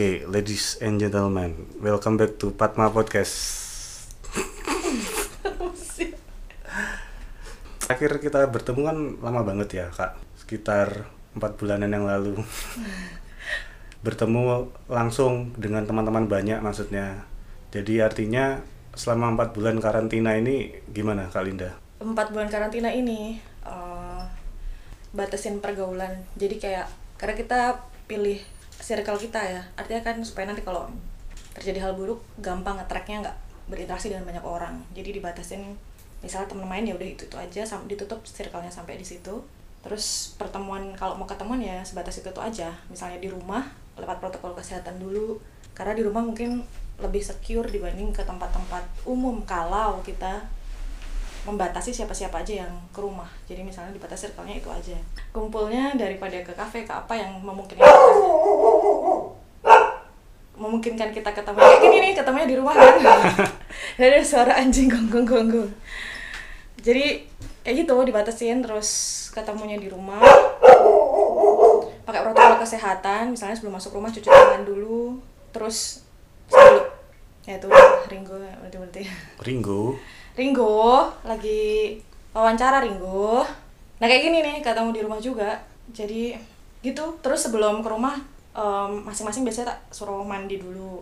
Okay, ladies and gentlemen, welcome back to Padma Podcast. Akhir kita bertemu kan lama banget ya, Kak. Sekitar 4 bulanan yang lalu. Bertemu langsung dengan teman-teman banyak maksudnya. Jadi artinya selama 4 bulan karantina ini gimana, Kak Linda? 4 bulan karantina ini batasin pergaulan. Jadi kayak karena kita pilih circle kita ya. Artinya kan supaya nanti kalau terjadi hal buruk gampang nge-tracknya, nggak berinteraksi dengan banyak orang. Jadi dibatasin, misalnya teman main ya udah itu aja, ditutup circle-nya sampai di situ. Terus pertemuan, kalau mau ketemuan ya sebatas itu aja. Misalnya di rumah lewat protokol kesehatan dulu. Karena di rumah mungkin lebih secure dibanding ke tempat-tempat umum kalau kita membatasi siapa-siapa aja yang ke rumah. Jadi misalnya dibatasi circle-nya itu aja. Kumpulnya daripada ke kafe, ke apa yang memungkinkan kita ketemu. Ini ketemunya di rumah kan. Ada suara anjing gonggong. Jadi kayak gitu dibatasin, terus ketemunya di rumah. Pakai protokol kesehatan, misalnya sebelum masuk rumah cuci tangan dulu, terus sebelum ya itu Ringgo lagi wawancara Ringgo. Nah kayak gini nih, ketemu di rumah juga. Jadi gitu, terus sebelum ke rumah masing-masing biasanya tak suruh mandi dulu,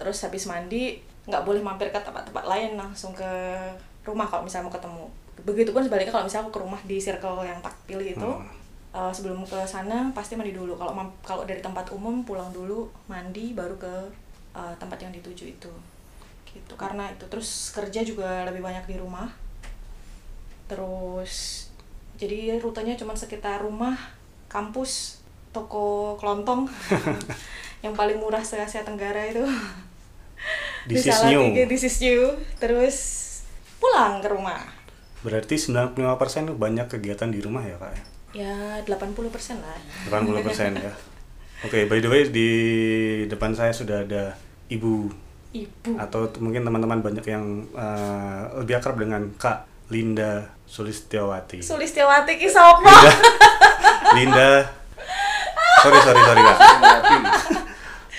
terus habis mandi nggak boleh mampir ke tempat-tempat lain, langsung ke rumah kalau misalnya mau ketemu. Begitupun sebaliknya kalau misalnya aku ke rumah di circle yang tak pilih itu, sebelum ke sana pasti mandi dulu. Kalau dari tempat umum pulang dulu, mandi baru ke tempat yang dituju itu. Gitu karena itu. Terus kerja juga lebih banyak di rumah. Terus jadi rutenya cuma sekitar rumah, kampus, toko kelontong yang paling murah se-Asia Tenggara itu. This is new. Terus pulang ke rumah. Berarti 95% banyak kegiatan di rumah ya, Kak? Ya, 80% lah. 80% ya. Oke, by the way di depan saya sudah ada Ibu. Atau mungkin teman-teman banyak yang lebih akrab dengan Kak Linda Sulistiyawati. Sulistiyawati ki sapa? Linda. Sorry Kak.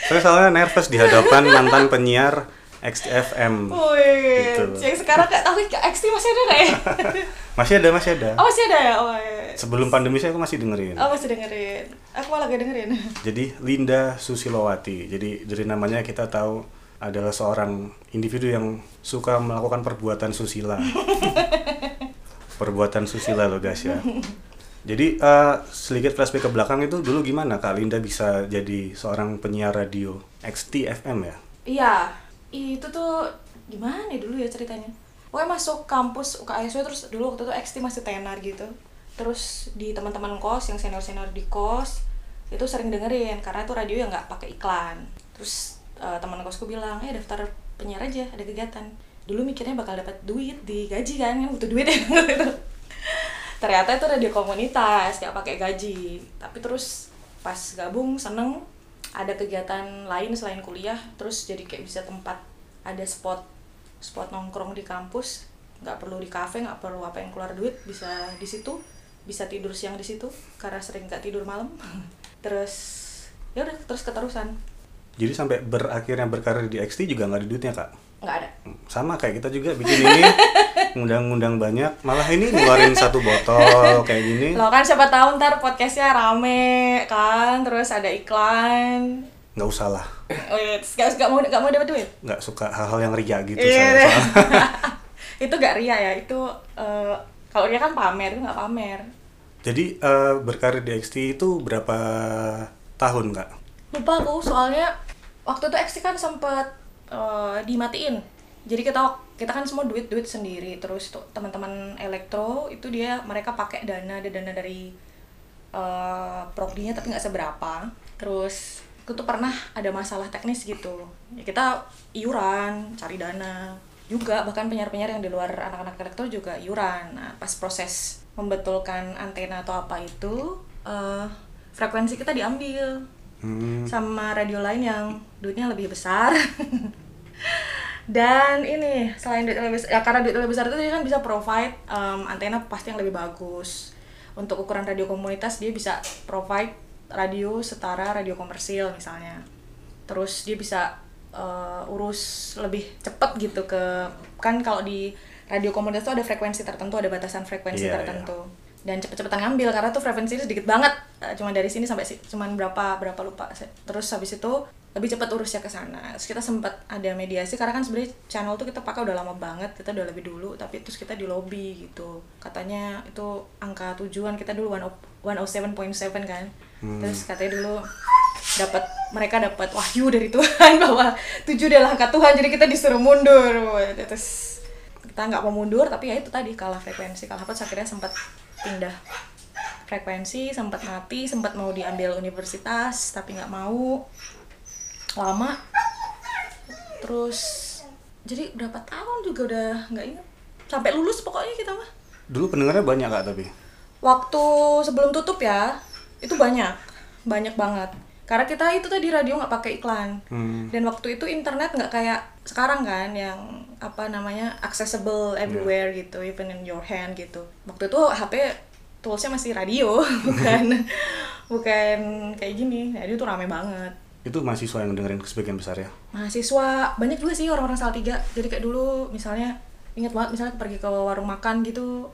Saya soalnya nervous di hadapan mantan penyiar XT FM. Wih, gitu. Yang sekarang Kak, tapi XT masih ada nggak ya? Masih ada. Oh masih ada ya? Oh, iya. Sebelum pandemi saya aku masih dengerin. Oh masih dengerin. Aku malah gak dengerin. Jadi Linda Sulistiyawati. Jadi dari namanya kita tahu adalah seorang individu yang suka melakukan perbuatan susila. Perbuatan susila loh guys ya. Jadi sedikit flashback ke belakang itu dulu gimana Kak Linda bisa jadi seorang penyiar radio XT FM ya? Iya, itu tuh gimana dulu ya ceritanya? Pokoknya masuk kampus UKSW, terus dulu waktu itu XT masih tenar gitu. Terus di teman-teman kos, yang senior-senior di kos, itu sering dengerin karena itu radio yang nggak pakai iklan. Terus teman kosku bilang, daftar penyiar aja, ada kegiatan. Dulu mikirnya bakal dapat duit di gaji kan butuh duit ya gitu. Ternyata itu radio komunitas, gak pakai gaji. Tapi terus pas gabung seneng, ada kegiatan lain selain kuliah. Terus jadi kayak bisa tempat, ada spot nongkrong di kampus. Gak perlu di kafe, gak perlu apa yang keluar duit, bisa di situ. Bisa tidur siang di situ, karena sering gak tidur malam. Terus ya udah terus keterusan. Jadi sampai berakhirnya berkarir di XT juga gak ada duitnya Kak? Nggak ada. Sama kayak kita juga bikin ini, ngundang-ngundang banyak, malah ini ngeluarin satu botol kayak gini. Loh kan siapa tahu ntar podcastnya rame kan, terus ada iklan. Nggak usah lah. Oh iya, nggak mau dapat duit? Nggak suka hal-hal yang ria gitu. Iya. Itu nggak ria ya, itu kalau ria kan pamer, nggak pamer. Jadi berkarir di XT itu berapa tahun Kak? Lupa aku, soalnya waktu itu XT kan sempet dimatiin. Jadi kita kan semua duit sendiri. Terus tuh teman-teman elektro itu mereka pakai dana dari prodinya tapi nggak seberapa. Terus aku tuh pernah ada masalah teknis gitu. Ya kita iuran, cari dana juga, bahkan penyiar-penyiar yang di luar anak-anak elektro juga iuran. Nah, pas proses membetulkan antena atau apa itu, frekuensi kita diambil. Sama radio lain yang duitnya lebih besar. Dan ini selain duit lebih besar, ya karena duit lebih besar itu dia kan bisa provide antena pasti yang lebih bagus. Untuk ukuran radio komunitas dia bisa provide radio setara radio komersil misalnya. terus dia bisa urus lebih cepat gitu ke, kan kalau di radio komunitas tuh ada frekuensi tertentu, ada batasan frekuensi tertentu. Dan cepet-cepetan ngambil karena tuh frekuensi sedikit banget, cuma dari sini sampai cuman berapa lupa. Terus habis itu lebih cepat urusnya ke sana. Terus kita sempat ada mediasi karena kan sebenarnya channel tuh kita pakai udah lama banget, kita udah lebih dulu, tapi terus kita di lobby gitu. Katanya itu angka tujuan kita dulu 107.7 kan. Terus katanya dulu mereka dapat wahyu dari Tuhan bahwa 7 adalah angka Tuhan, jadi kita disuruh mundur. Terus kita nggak mau mundur, tapi ya itu tadi kalah frekuensi, kalah apa, akhirnya sempat pindah frekuensi, sempat mati, sempat mau diambil universitas tapi nggak mau, lama. Terus jadi berapa tahun juga udah nggak ingat, sampai lulus pokoknya kita mah. Dulu pendengarnya banyak Kak, tapi waktu sebelum tutup ya itu banyak banget karena kita itu tadi radio nggak pakai iklan. Dan waktu itu internet nggak kayak sekarang kan yang apa namanya accessible everywhere gitu, even in your hand gitu. Waktu itu HP toolsnya masih radio, bukan kayak gini. Jadi itu rame banget. Itu mahasiswa yang dengerin sebagian besar ya? Mahasiswa, banyak juga sih orang-orang Salatiga. Jadi kayak dulu misalnya, ingat banget misalnya pergi ke warung makan gitu,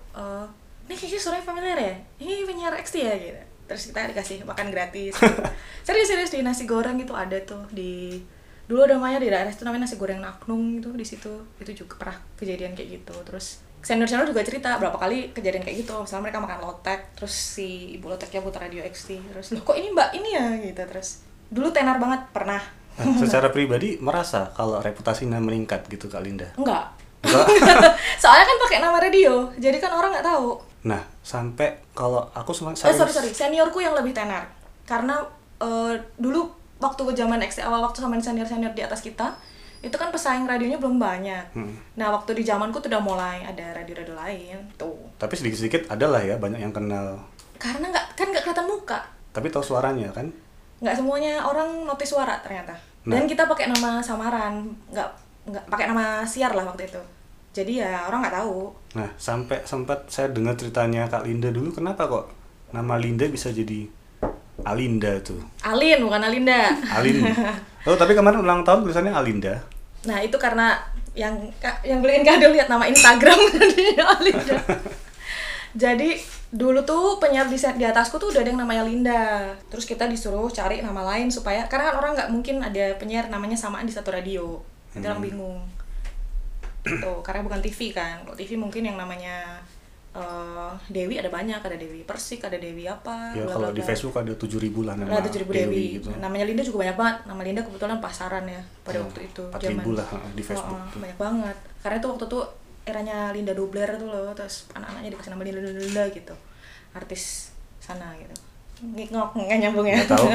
ini kayaknya suaranya familiar ya? Ini penyiar XT ya? Gitu. Terus kita dikasih makan gratis gitu. Serius-serius di nasi goreng gitu ada tuh di... Dulu ada namanya di daerah itu namanya nasi goreng Naknung gitu, di situ itu juga pernah kejadian kayak gitu. Terus senior juga cerita berapa kali kejadian kayak gitu, misalnya mereka makan lotek, terus si ibu loteknya putar radio XT, terus loh kok ini mbak ini ya gitu. Terus dulu tenar banget pernah. Nah, secara pribadi merasa kalau reputasinya meningkat gitu Kak Linda? Enggak. Soalnya kan pakai nama radio, jadi kan orang nggak tahu. Nah sampai kalau aku seniorku yang lebih tenar karena dulu waktu zaman XT awal, waktu sama senior-senior di atas kita itu kan pesaing radionya belum banyak. Nah waktu di zamanku tuh udah mulai ada radio-radio lain tuh, tapi sedikit-sedikit ada lah ya, banyak yang kenal karena nggak kelihatan muka tapi tahu suaranya kan. Nggak semuanya orang notis suara ternyata. Dan kita pakai nama samaran, nggak pakai nama siar lah waktu itu, jadi ya orang nggak tahu. Nah sampai sempat saya dengar ceritanya Kak Linda dulu, kenapa kok nama Linda bisa jadi Alinda tuh? Alin, bukan Alinda. Alin. Oh, tapi kemarin ulang tahun tulisannya Alinda. Nah, itu karena yang beliin kado lihat nama Instagram tadinya Alinda. Jadi, dulu tuh penyiar di atasku tuh udah ada yang namanya Linda. Terus kita disuruh cari nama lain supaya karena kan orang nggak mungkin ada penyiar namanya samaan di satu radio. Itu orang bingung. Tuh, karena bukan TV kan. Kalau TV mungkin yang namanya Dewi ada banyak, ada Dewi Persik, ada Dewi apa ya, kalau di Facebook ada 7.000 lah nama 7.000 Dewi gitu. Namanya Linda juga banyak banget, nama Linda kebetulan pasaran ya pada waktu itu 4.000 lah di Facebook. Banyak banget, karena itu waktu itu eranya Linda Dobler tuh loh, terus anak-anaknya dikasih nama Linda gitu, artis sana gitu. Nggak nyambung ya, nggak tahu.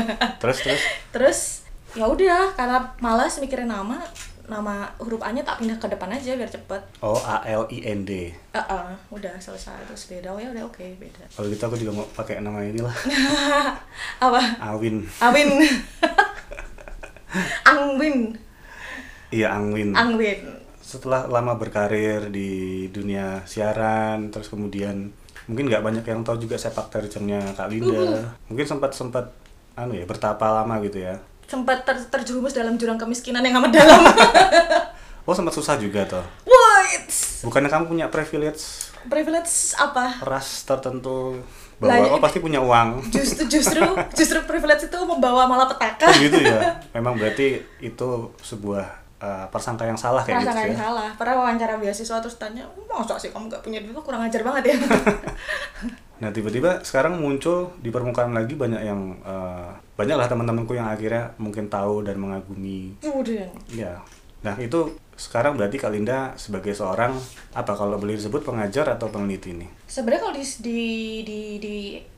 Terus ya udah, karena malas mikirin nama huruf A-nya tak pindah ke depan aja biar cepet. Oh, A-L-I-N-D. Udah selesai. Terus beda, oh ya udah oke, beda. Kalau gitu aku juga mau pakai nama inilah. Apa? Awin. Angwin. Iya, Angwin. Setelah lama berkarir di dunia siaran, terus kemudian mungkin nggak banyak yang tahu juga sepak terjangnya Kak Linda. Mungkin sempat bertapa lama gitu ya. Sempat terjerumus dalam jurang kemiskinan yang amat dalam. Oh, sempat susah juga toh. What? Bukannya kamu punya privilege? Privilege apa? Ras tertentu bahwa oh pasti punya uang. Justru privilege itu membawa malapetaka. Oh gitu ya. Memang berarti itu sebuah persangka yang salah kayak gitu ya. Persangka yang salah. Pernah wawancara beasiswa terus tanya, "Masa sih kamu gak punya duit? Kurang ajar banget ya." Nah tiba-tiba sekarang muncul di permukaan lagi banyak lah teman-temanku yang akhirnya mungkin tahu dan mengagumi. Ya. Nah itu sekarang berarti Kak Linda sebagai seorang apa kalau boleh disebut pengajar atau peneliti nih? Sebenarnya kalau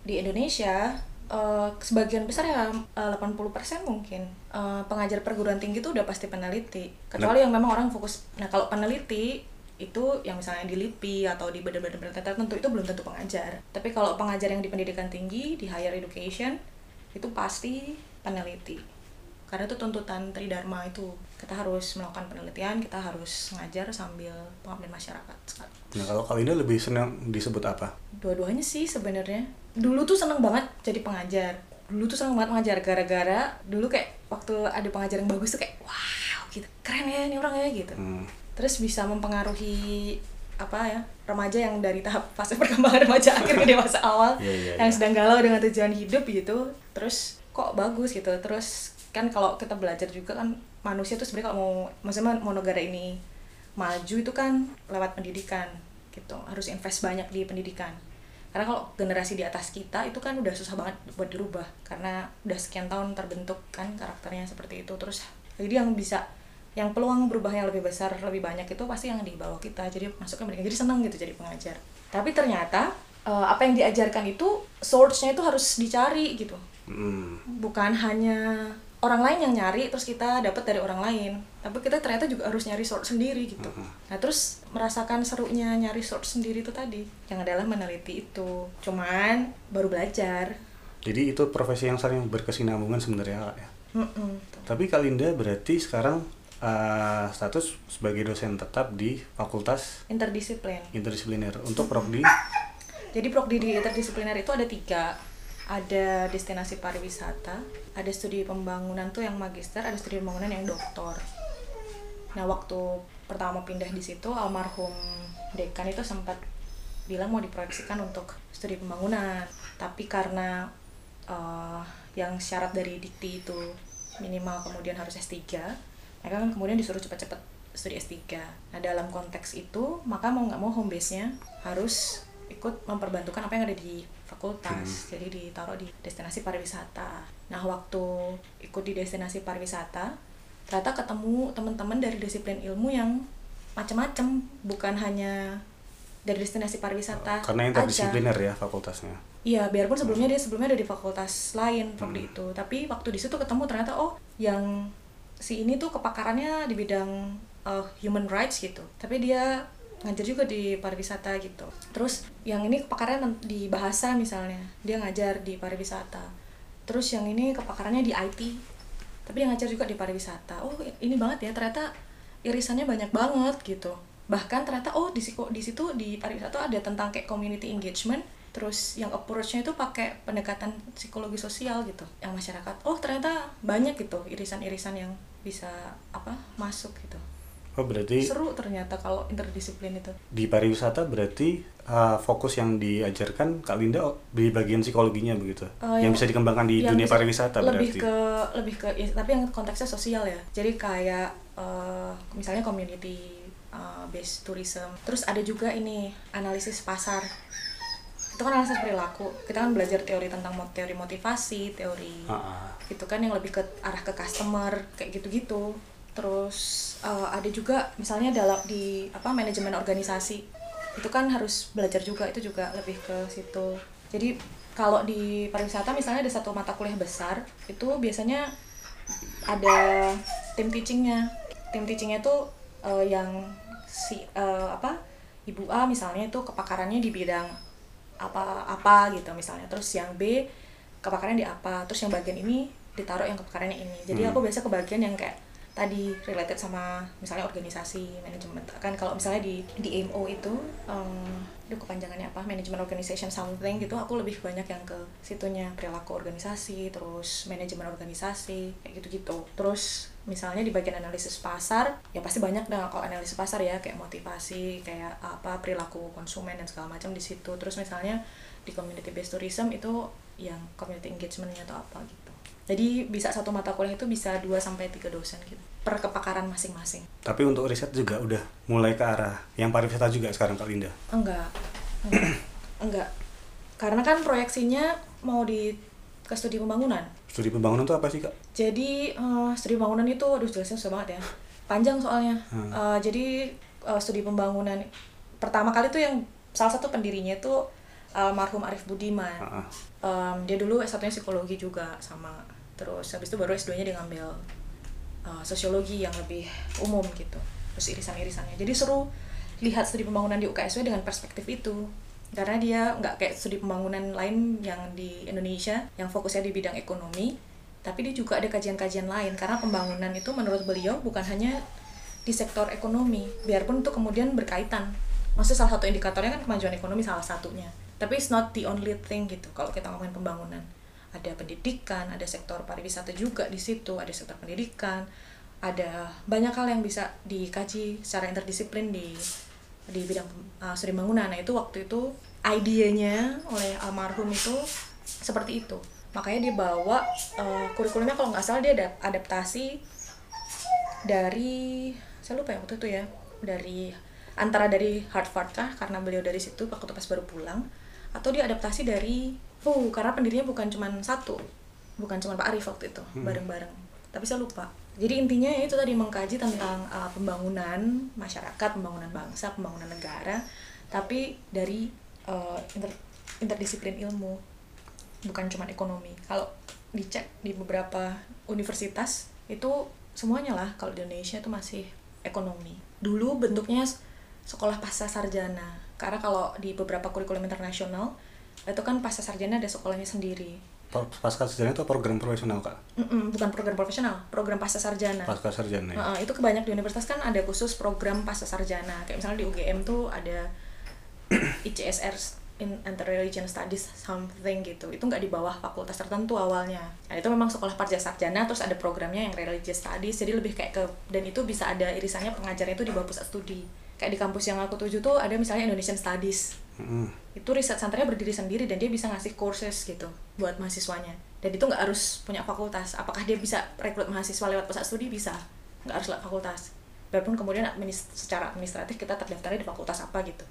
di Indonesia sebagian besar ya 80% mungkin pengajar perguruan tinggi itu udah pasti peneliti. Kecuali yang memang orang fokus. Nah kalau peneliti itu yang misalnya di LIPI atau di badan-badan tertentu itu belum tentu pengajar. Tapi kalau pengajar yang di pendidikan tinggi, di higher education, itu pasti peneliti. Karena itu tuntutan Tri Dharma itu. Kita harus melakukan penelitian, kita harus ngajar sambil pengabdian masyarakat. Nah kalau kali ini lebih senang disebut apa? Dua-duanya sih sebenarnya. Dulu tuh senang banget jadi pengajar. dulu tuh senang banget mengajar, gara-gara dulu kayak waktu ada pengajar yang bagus tuh kayak wow gitu, keren ya ini orang ya gitu. Terus bisa mempengaruhi apa ya, remaja yang dari tahap fase perkembangan remaja akhir ke dewasa awal yang sedang galau dengan tujuan hidup gitu. Terus kok bagus gitu. Terus kan kalau kita belajar juga kan manusia tuh sebenarnya kalau mau, maksudnya mau negara ini maju itu kan lewat pendidikan gitu, harus invest banyak di pendidikan. Karena kalau generasi di atas kita itu kan udah susah banget buat dirubah karena udah sekian tahun terbentuk kan karakternya seperti itu. Terus jadi yang bisa, yang peluang berubahnya lebih besar, lebih banyak itu pasti yang di bawah kita. Jadi masuknya mereka, jadi senang gitu jadi pengajar. Tapi ternyata apa yang diajarkan itu source-nya itu harus dicari gitu. Bukan hanya orang lain yang nyari terus kita dapat dari orang lain, tapi kita ternyata juga harus nyari source sendiri gitu. Nah terus merasakan serunya nyari source sendiri itu tadi, yang adalah meneliti itu. Cuman baru belajar. Jadi itu profesi yang saling berkesinambungan sebenarnya ya. Tapi Kalinda berarti sekarang status sebagai dosen tetap di Fakultas Interdisipliner untuk prodi. Jadi prodi di interdisipliner itu ada 3. Ada destinasi pariwisata, ada studi pembangunan tuh yang magister, ada studi pembangunan yang doktor. Nah, waktu pertama pindah di situ almarhum dekan itu sempat bilang mau diproyeksikan untuk studi pembangunan, tapi karena yang syarat dari Dikti itu minimal kemudian harus S3. Mereka kan kemudian disuruh cepat-cepat studi S3. Nah dalam konteks itu, maka mau nggak mau home base-nya harus ikut memperbantukan apa yang ada di fakultas. Jadi ditaruh di destinasi pariwisata. Nah waktu ikut di destinasi pariwisata, ternyata ketemu teman-teman dari disiplin ilmu yang macam-macam, bukan hanya dari destinasi pariwisata. Karena interdisipliner ya fakultasnya. Iya, biarpun sebelumnya ada di fakultas lain waktu itu. Tapi waktu di situ ketemu ternyata yang si ini tuh kepakarannya di bidang human rights gitu, tapi dia ngajar juga di pariwisata gitu. Terus yang ini kepakarannya di bahasa misalnya, dia ngajar di pariwisata. Terus yang ini kepakarannya di IT, tapi dia ngajar juga di pariwisata. Oh ini banget ya, ternyata irisannya banyak banget gitu. Bahkan ternyata di situ di pariwisata ada tentang kayak community engagement. Terus yang approach-nya itu pakai pendekatan psikologi sosial gitu, yang masyarakat. Oh ternyata banyak gitu irisan-irisan yang bisa masuk gitu. Oh berarti seru ternyata kalau interdisiplin itu. Di pariwisata berarti fokus yang diajarkan Kak Linda di bagian psikologinya begitu, yang bisa dikembangkan di dunia pariwisata berarti. Lebih ke ya, tapi yang konteksnya sosial ya. Jadi kayak misalnya community based tourism. Terus ada juga ini analisis pasar. Itu kan analisis perilaku, kita kan belajar teori tentang teori motivasi, teori gitu kan yang lebih ke arah ke customer kayak gitu-gitu. Terus ada juga misalnya dalam di manajemen organisasi, itu kan harus belajar juga, itu juga lebih ke situ. Jadi kalau di pariwisata misalnya ada satu mata kuliah besar, itu biasanya ada tim teachingnya. Tim teachingnya itu yang si Ibu A misalnya itu kepakarannya di bidang apa gitu misalnya, terus yang B kepakarannya di apa, terus yang bagian ini ditaruh yang kepakarannya ini. Jadi aku biasa ke bagian yang kayak tadi related sama misalnya organisasi, manajemen. Kan kalau misalnya di MO itu kepanjangannya apa, manajemen organization something gitu, aku lebih banyak yang ke situnya perilaku organisasi, terus manajemen organisasi kayak gitu-gitu. Terus misalnya di bagian analisis pasar, ya pasti banyak dong kalau analisis pasar ya, kayak motivasi, kayak perilaku konsumen dan segala macam di situ. Terus misalnya di community based tourism itu yang community engagement-nya atau apa gitu. Jadi bisa satu mata kuliah itu bisa 2-3 dosen gitu per kepakaran masing-masing. Tapi untuk riset juga udah mulai ke arah yang pariwisata juga sekarang Kak Linda? Enggak. Karena kan proyeksinya mau ke studi pembangunan. Studi pembangunan itu apa sih Kak? Jadi studi pembangunan itu, jelasnya susah banget ya, panjang soalnya. Jadi studi pembangunan pertama kali tuh yang salah satu pendirinya itu almarhum Arief Budiman. Dia dulu S1-nya psikologi juga sama, terus habis itu baru S2-nya dia ngambil sosiologi yang lebih umum gitu. Terus irisan-irisannya. Jadi seru lihat studi pembangunan di UKSW dengan perspektif itu. Karena dia nggak kayak studi pembangunan lain yang di Indonesia yang fokusnya di bidang ekonomi, tapi dia juga ada kajian-kajian lain karena pembangunan itu menurut beliau bukan hanya di sektor ekonomi, biarpun itu kemudian berkaitan. Maksudnya salah satu indikatornya kan kemajuan ekonomi salah satunya, tapi it's not the only thing gitu kalau kita ngomongin pembangunan. ada pendidikan, ada sektor pariwisata juga di situ, ada sektor pendidikan, ada banyak hal yang bisa dikaji secara interdisiplin di bidang studi bangunan. Nah, itu waktu itu idenya oleh almarhum itu seperti itu. Makanya dibawa kurikulumnya kalau nggak salah dia adaptasi dari, saya lupa ya waktu itu ya, dari antara dari Harvard kah, karena beliau dari situ waktu pas baru pulang, atau dia adaptasi dari karena pendirinya bukan cuma satu, bukan cuma Pak Arief waktu itu, bareng-bareng, tapi saya lupa. Jadi intinya itu tadi mengkaji tentang pembangunan masyarakat, pembangunan bangsa, pembangunan negara, tapi dari interdisiplin ilmu, bukan cuma ekonomi. Kalau dicek di beberapa universitas itu semuanya lah, kalau di Indonesia itu masih ekonomi. Dulu bentuknya sekolah pasca sarjana, karena kalau di beberapa kurikulum internasional itu kan pasca sarjana ada sekolahnya sendiri. Pasca sarjana itu program profesional, Kak? Bukan program profesional, program pasca sarjana. Pasca sarjana, ya. Itu kebanyak di universitas kan ada khusus program pasca sarjana. Kayak misalnya di UGM tuh ada ICSR, Interreligion Studies something gitu. Itu nggak di bawah fakultas tertentu awalnya. Nah, itu memang sekolah pasca sarjana, terus ada programnya yang religious studies. Jadi lebih kayak dan itu bisa ada irisannya pengajarnya itu di bawah pusat studi. Kayak di kampus yang aku tuju tuh ada misalnya Indonesian Studies. Itu riset centernya berdiri sendiri dan dia bisa ngasih courses gitu buat mahasiswanya. Dan itu nggak harus punya fakultas. Apakah dia bisa rekrut mahasiswa lewat pusat studi? Bisa. Nggak harus lewat fakultas. Biarpun kemudian secara administratif kita terdaftarnya di fakultas apa gitu.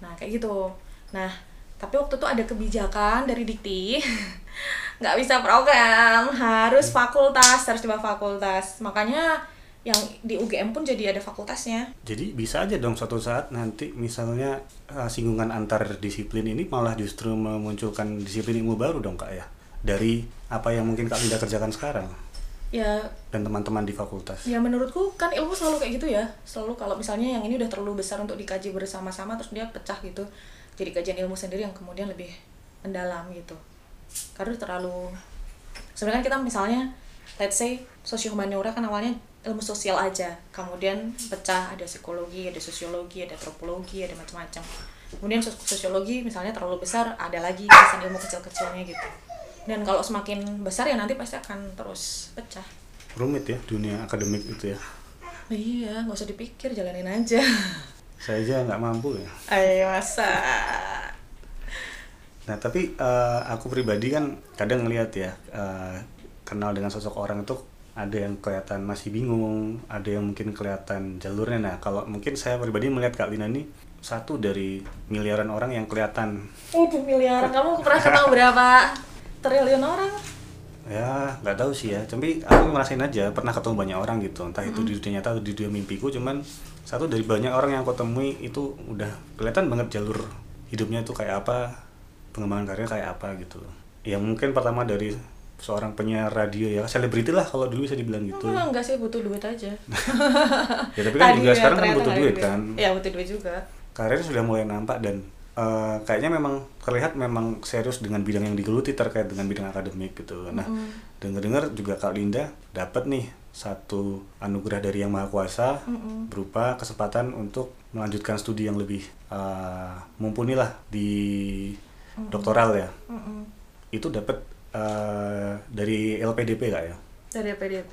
Nah, kayak gitu. Nah, tapi waktu itu ada kebijakan dari Dikti, nggak bisa program, harus fakultas, harus coba fakultas. Makanya yang di UGM pun jadi ada fakultasnya. Jadi bisa aja dong suatu saat nanti misalnya singgungan antar disiplin ini malah justru memunculkan disiplin ilmu baru dong, Kak, ya? Dari apa yang mungkin Kak Linda kerjakan sekarang ya, dan teman-teman di fakultas. Ya, menurutku kan ilmu selalu kayak gitu ya. Selalu kalau misalnya yang ini udah terlalu besar untuk dikaji bersama-sama terus dia pecah gitu, jadi kajian ilmu sendiri yang kemudian lebih mendalam gitu. Karena terlalu, sebenarnya kita misalnya let's say sosiohumaniora kan awalnya ilmu sosial aja, kemudian pecah, ada psikologi, ada sosiologi, ada antropologi, ada macam-macam. Kemudian sosiologi misalnya terlalu besar, ada lagi pesan ilmu kecil-kecilnya gitu. Dan kalau semakin besar ya nanti pasti akan terus pecah. Rumit ya dunia akademik itu ya. Iya, nggak usah dipikir, jalanin aja. Saya aja nggak mampu ya. Ayo masa. Nah, tapi aku pribadi kan kadang ngelihat ya, kenal dengan sosok orang itu ada yang kelihatan masih bingung, ada yang mungkin kelihatan jalurnya. Nah, kalau mungkin saya pribadi melihat Kak Linda ini satu dari miliaran orang yang kelihatan. Miliaran, kamu pernah kenal berapa triliun orang? Ya, nggak tahu sih ya, tapi aku ngerasain aja, pernah ketemu banyak orang gitu. Entah itu di dunia nyata atau di dunia mimpiku, cuman satu dari banyak orang yang aku temui itu udah kelihatan banget jalur hidupnya itu kayak apa, pengembangan karirnya kayak apa gitu. Ya mungkin pertama dari seorang penyiar radio ya, selebriti lah kalau dulu bisa dibilang gitu. Enggak sih, butuh duit aja. Ya tapi kan juga ya, sekarang kan butuh duit kan. Ya butuh duit juga. Karir sudah mulai nampak dan kayaknya memang terlihat memang serius dengan bidang yang digeluti terkait dengan bidang akademik gitu. Nah, dengar-dengar juga Kak Linda dapat nih satu anugerah dari Yang Maha Kuasa berupa kesempatan untuk melanjutkan studi yang lebih mumpuni lah di doktoral ya. Itu dapat dari LPDP, Kak, ya? Dari LPDP.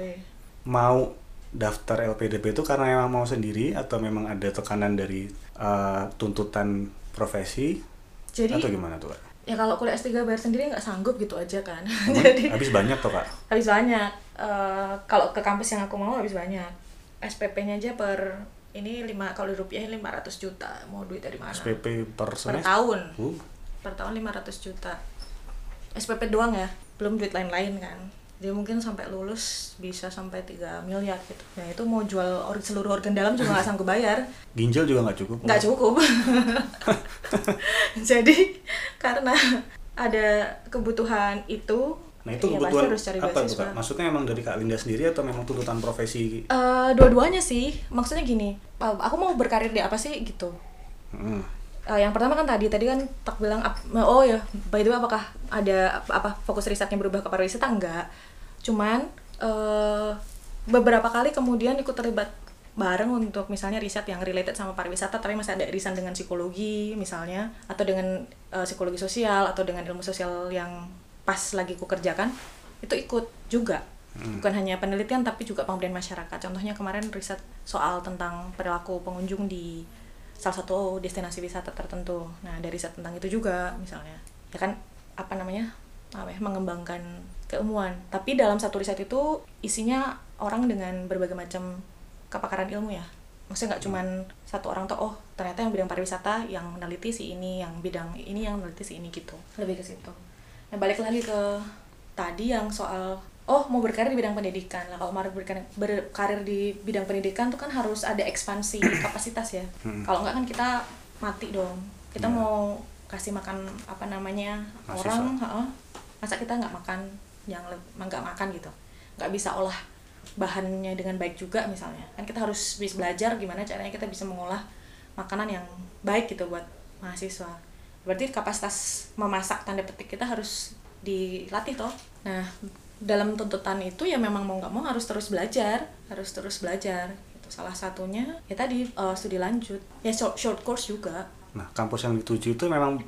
Mau daftar LPDP itu karena memang mau sendiri atau memang ada tekanan dari tuntutan profesi? Jadi, atau gimana tuh, Kak? Ya kalau kuliah S3 bayar sendiri nggak sanggup gitu aja kan. Jadi habis banyak tuh, Kak? Habis banyak. Kalau ke kampus yang aku mau habis banyak. SPP-nya aja per ini kalau rupiah 500 juta. Mau duit dari mana? SPP per semester? Per tahun. Per tahun 500 juta. SPP doang ya, belum duit lain-lain kan. Jadi mungkin sampai lulus bisa sampai 3 miliar gitu. Nah itu mau jual seluruh organ dalam juga nggak sanggup bayar. Ginjal juga nggak cukup. Nggak cukup. Jadi karena ada kebutuhan itu. Nah itu ya kebutuhan harus cari apa itu, Kak? Maksudnya emang dari Kak Linda sendiri atau memang tuntutan profesi? Dua-duanya sih. Maksudnya gini, aku mau berkarir di apa sih gitu. Yang pertama kan tadi kan tak bilang oh ya by the way apakah ada apa fokus risetnya berubah ke pariwisata? Enggak, cuman beberapa kali kemudian ikut terlibat bareng untuk misalnya riset yang related sama pariwisata tapi masih ada irisan dengan psikologi misalnya, atau dengan psikologi sosial atau dengan ilmu sosial yang pas lagi ku kerjakan itu ikut juga, bukan hanya penelitian tapi juga pengabdian masyarakat. Contohnya kemarin riset soal tentang perilaku pengunjung di salah satu destinasi wisata tertentu. Nah, dari riset tentang itu juga misalnya, ya kan, mengembangkan keilmuan. Tapi dalam satu riset itu isinya orang dengan berbagai macam kepakaran ilmu ya. Maksudnya nggak cuman satu orang tuh, oh ternyata yang bidang pariwisata yang meneliti si ini, yang bidang ini yang meneliti si ini gitu. Lebih ke situ. Nah, balik lagi ke tadi yang soal, oh mau berkarir di bidang pendidikan. Lah kalau mau berkarir di bidang pendidikan tuh kan harus ada ekspansi kapasitas ya. Kalau nggak kan kita mati dong. Kita mau kasih makan mahasiswa. Orang, masa kita nggak makan gitu, nggak bisa olah bahannya dengan baik juga misalnya, kan kita harus belajar gimana caranya kita bisa mengolah makanan yang baik gitu buat mahasiswa. Berarti kapasitas memasak tanda petik kita harus dilatih toh. Nah, dalam tuntutan itu ya memang mau nggak mau harus terus belajar, gitu. Salah satunya ya tadi studi lanjut, ya short course juga. Nah, kampus yang dituju itu memang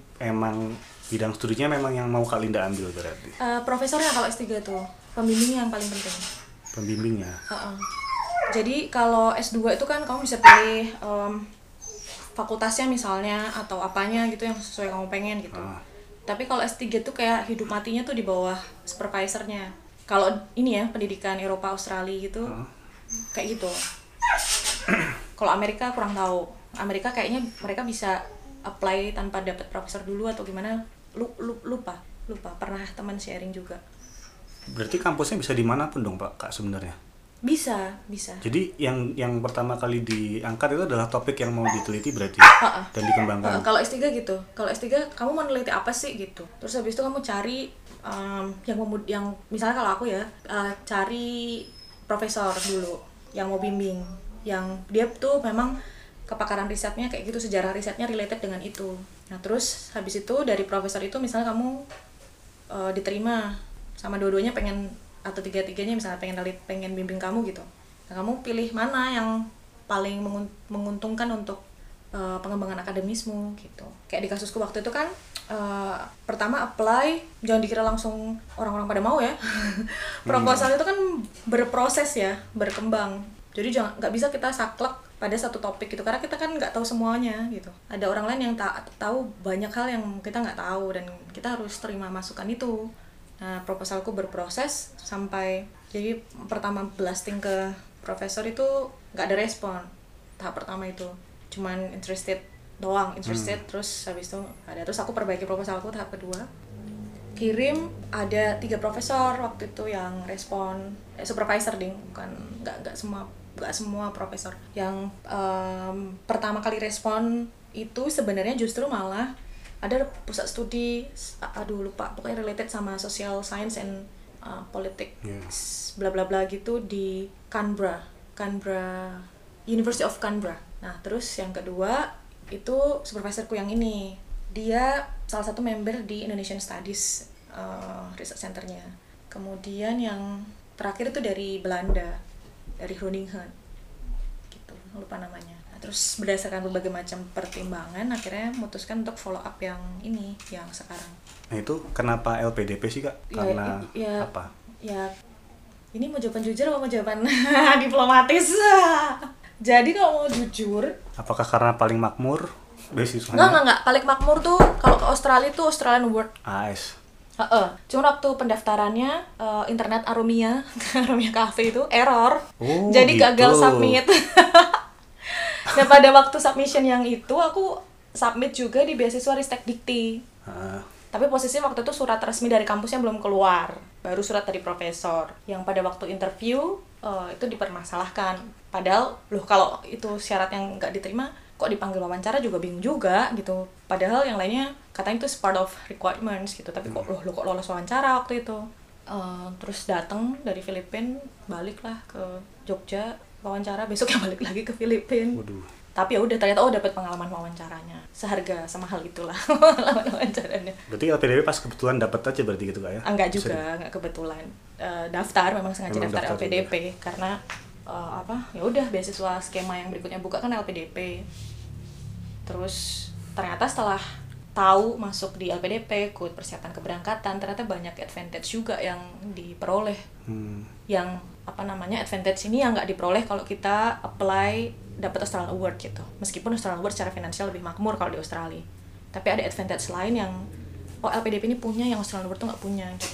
bidang studinya memang yang mau Kak Linda ambil berarti? Profesornya kalau S3 tuh, pembimbingnya yang paling penting. Pembimbingnya? Jadi kalau S2 itu kan kamu bisa pilih fakultasnya misalnya atau apanya gitu yang sesuai kamu pengen gitu. Tapi kalau S3 tuh kayak hidup matinya tuh di bawah supervisornya. Kalau ini ya, pendidikan Eropa, Australia gitu, kayak gitu. Kalau Amerika kurang tahu. Amerika kayaknya mereka bisa apply tanpa dapat profesor dulu atau gimana, lupa, pernah teman sharing juga. Berarti kampusnya bisa dimanapun dong Pak Kak sebenarnya? Bisa. Jadi yang pertama kali diangkat itu adalah topik yang mau diteliti berarti dan dikembangkan. Kalau S3 gitu, kalau S3 kamu mau meneliti apa sih gitu, terus habis itu kamu cari yang misalnya kalau aku ya cari profesor dulu yang mau bimbing, yang dia tuh memang kepakaran risetnya kayak gitu, sejarah risetnya related dengan itu. Nah, terus habis itu dari profesor itu misalnya kamu diterima sama dua-duanya pengen, atau tiga-tiganya misalnya pengen bimbing kamu gitu. Nah, kamu pilih mana yang paling menguntungkan untuk pengembangan akademismu gitu. Kayak di kasusku waktu itu kan pertama apply, jangan dikira langsung orang-orang pada mau ya. Proposal itu kan berproses ya, berkembang. Jadi nggak bisa kita saklek pada satu topik gitu, karena kita kan nggak tahu semuanya gitu. Ada orang lain yang tahu banyak hal yang kita nggak tahu, dan kita harus terima masukan itu. Nah, proposalku berproses sampai, jadi pertama blasting ke profesor itu nggak ada respon. Tahap pertama itu cuman interested doang, terus habis itu ada. Terus aku perbaiki proposalku tahap kedua, kirim, ada 3 profesor waktu itu yang respon, supervisor ding, bukan nggak semua profesor. Yang pertama kali respon itu sebenarnya justru malah ada pusat studi, pokoknya related sama social science and politics, bla bla bla gitu, di Canberra, University of Canberra. Nah, terus yang kedua itu supervisorku yang ini, dia salah satu member di Indonesian Studies Research Centernya. Kemudian yang terakhir itu dari Belanda, dari Groningen gitu, lupa namanya. Nah, terus berdasarkan berbagai macam pertimbangan akhirnya memutuskan untuk follow up yang ini, yang sekarang. Nah, itu kenapa LPDP sih Kak? Karena apa? Ya, ini mau jawaban jujur apa mau jawaban diplomatis? Jadi kalau mau jujur, apakah karena paling makmur beasiswanya? Enggak, paling makmur tuh kalau ke Australia tuh Australian World. Cuma waktu pendaftarannya internet Arumia Cafe itu error, jadi gitu. Gagal submit. Nah, pada waktu submission yang itu aku submit juga di beasiswa Ristek Dikti, tapi posisi waktu itu surat resmi dari kampusnya belum keluar, baru surat dari profesor. Yang pada waktu interview itu dipermasalahkan, padahal kalau itu syarat yang nggak diterima, kok dipanggil wawancara juga bingung juga gitu. Padahal yang lainnya katanya itu part of requirements gitu, tapi kok lolos wawancara waktu itu. Terus datang dari Filipina, baliklah ke Jogja wawancara, besoknya balik lagi ke Filipina. Tapi ya udah, ternyata dapat pengalaman wawancaranya, seharga sama hal itulah pengalaman wawancaranya. Berarti LPDP pas kebetulan dapat aja berarti gitu Kak ya? Enggak juga, enggak kebetulan. Daftar memang sengaja daftar LPDP juga. Karena ya udah, beasiswa skema yang berikutnya buka kan LPDP. Terus ternyata setelah tahu masuk di LPDP, ikut persiapan keberangkatan, ternyata banyak advantage juga yang diperoleh. Yang apa namanya, advantage ini yang nggak diperoleh kalau kita apply dapat Australian Award gitu. Meskipun Australian Award secara finansial lebih makmur kalau di Australia, tapi ada advantage lain yang LPDP ini punya yang Australian Award tuh nggak punya gitu.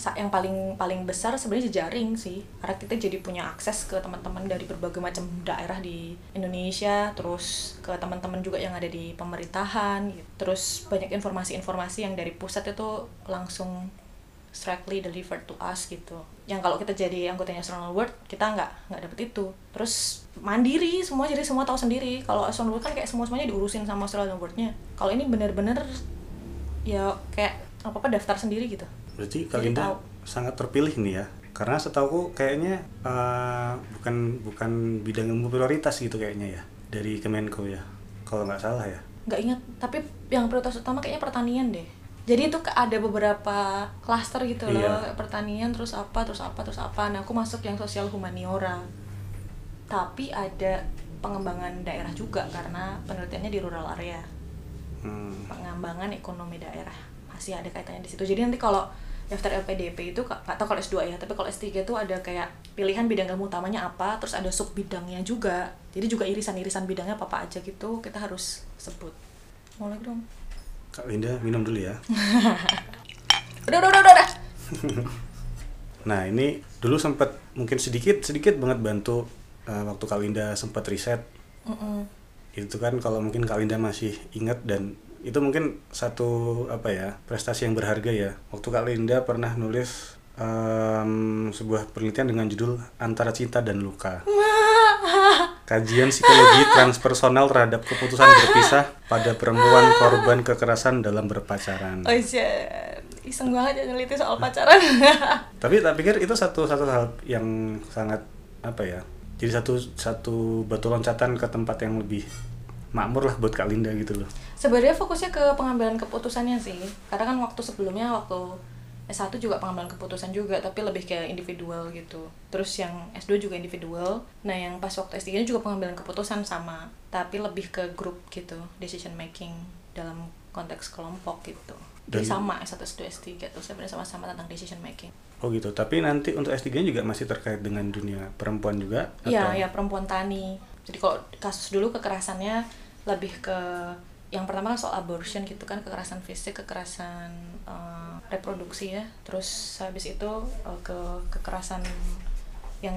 Yang paling besar sebenarnya jejaring sih, karena kita jadi punya akses ke teman-teman dari berbagai macam daerah di Indonesia, terus ke teman-teman juga yang ada di pemerintahan gitu. Terus banyak informasi-informasi yang dari pusat itu langsung strictly delivered to us gitu. Yang kalau kita jadi anggotanya National World, kita nggak dapet itu. Terus mandiri semua, jadi semua tahu sendiri. Kalau National World kan kayak semuanya diurusin sama National World-nya. Kalau ini bener-bener ya kayak apa-apa daftar sendiri gitu. Berarti Kak Linda sangat terpilih nih ya, karena setahuku kayaknya bukan bidang ilmu prioritas gitu kayaknya ya dari Kemenko ya, kalau nggak salah ya. Nggak ingat, tapi yang prioritas utama kayaknya pertanian deh. Jadi itu ada beberapa klaster gitu loh, iya. Pertanian, terus apa. Nah aku masuk yang sosial humaniora, tapi ada pengembangan daerah juga karena penelitiannya di rural area. Pengembangan ekonomi daerah masih ada kaitannya di situ. Jadi nanti kalau daftar LPDP itu nggak tahu kalau S2 ya, tapi kalau S3 itu ada kayak pilihan bidang ilmu utamanya apa, terus ada sub bidangnya juga. Jadi juga irisan-irisan bidangnya apa-apa aja gitu, kita harus sebut. Mau lagi dong? Kak Linda, minum dulu ya. udah. Nah, ini dulu sempat mungkin sedikit banget bantu waktu Kak Linda sempat riset. Itu kan kalau mungkin Kak Linda masih ingat, dan itu mungkin satu prestasi yang berharga ya. Waktu Kak Linda pernah nulis sebuah penelitian dengan judul Antara Cinta dan Luka, kajian psikologi transpersonal terhadap keputusan berpisah pada perempuan korban kekerasan dalam berpacaran. Oh iya, iseng banget ya neliti soal pacaran. Tapi tak pikir itu satu hal yang sangat jadi satu batu loncatan ke tempat yang lebih makmur lah buat Kak Linda gitu loh. Sebenarnya fokusnya ke pengambilan keputusannya sih, karena kan waktu sebelumnya waktu S1 juga pengambilan keputusan juga, tapi lebih kayak individual gitu. Terus yang S2 juga individual. Nah yang pas waktu S3 juga pengambilan keputusan sama, tapi lebih ke grup gitu, decision making dalam konteks kelompok gitu. Jadi sama S1, S2, S3 tuh sebenarnya sama-sama tentang decision making. Oh gitu, tapi nanti untuk S3 juga masih terkait dengan dunia perempuan juga? Iya, ya, perempuan tani. Jadi kalau kasus dulu kekerasannya lebih ke yang pertama kan soal abortion gitu kan, kekerasan fisik, kekerasan reproduksi ya. Terus habis itu ke kekerasan yang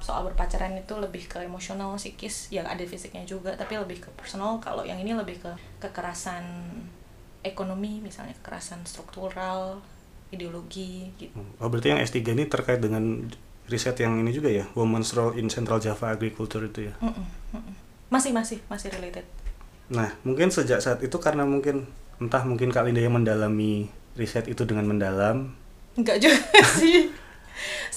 soal berpacaran itu lebih ke emosional, psikis, yang ada fisiknya juga, tapi lebih ke personal. Kalau yang ini lebih ke kekerasan ekonomi, misalnya kekerasan struktural, ideologi gitu. Oh berarti yang S3 ini terkait dengan riset yang ini juga ya, Women's Role in Central Java Agriculture itu ya? Masih related. Nah mungkin sejak saat itu karena mungkin Kak Linda yang mendalami riset itu dengan mendalam. Enggak juga sih.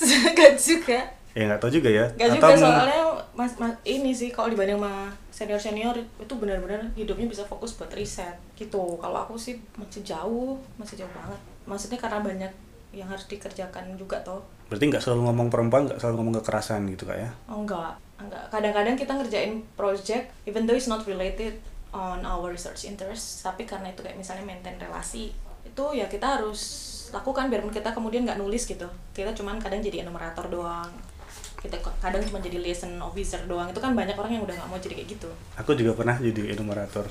Enggak juga. Ya nggak tahu juga ya. Enggak juga, soalnya mas ini sih kalau dibanding sama senior itu benar-benar hidupnya bisa fokus buat riset gitu. Kalau aku sih masih jauh banget. Maksudnya karena banyak yang harus dikerjakan juga toh. Berarti nggak selalu ngomong perempuan, nggak selalu ngomong kekerasan gitu Kak ya? Oh enggak. Kadang-kadang kita ngerjain project even though it's not related on our research interest, tapi karena itu kayak misalnya maintain relasi, itu ya kita harus lakukan biarpun kita kemudian nggak nulis gitu. Kita cuman kadang jadi enumerator doang. Kita kadang cuma jadi liaison officer doang. Itu kan banyak orang yang udah nggak mau jadi kayak gitu. Aku juga pernah jadi enumerator.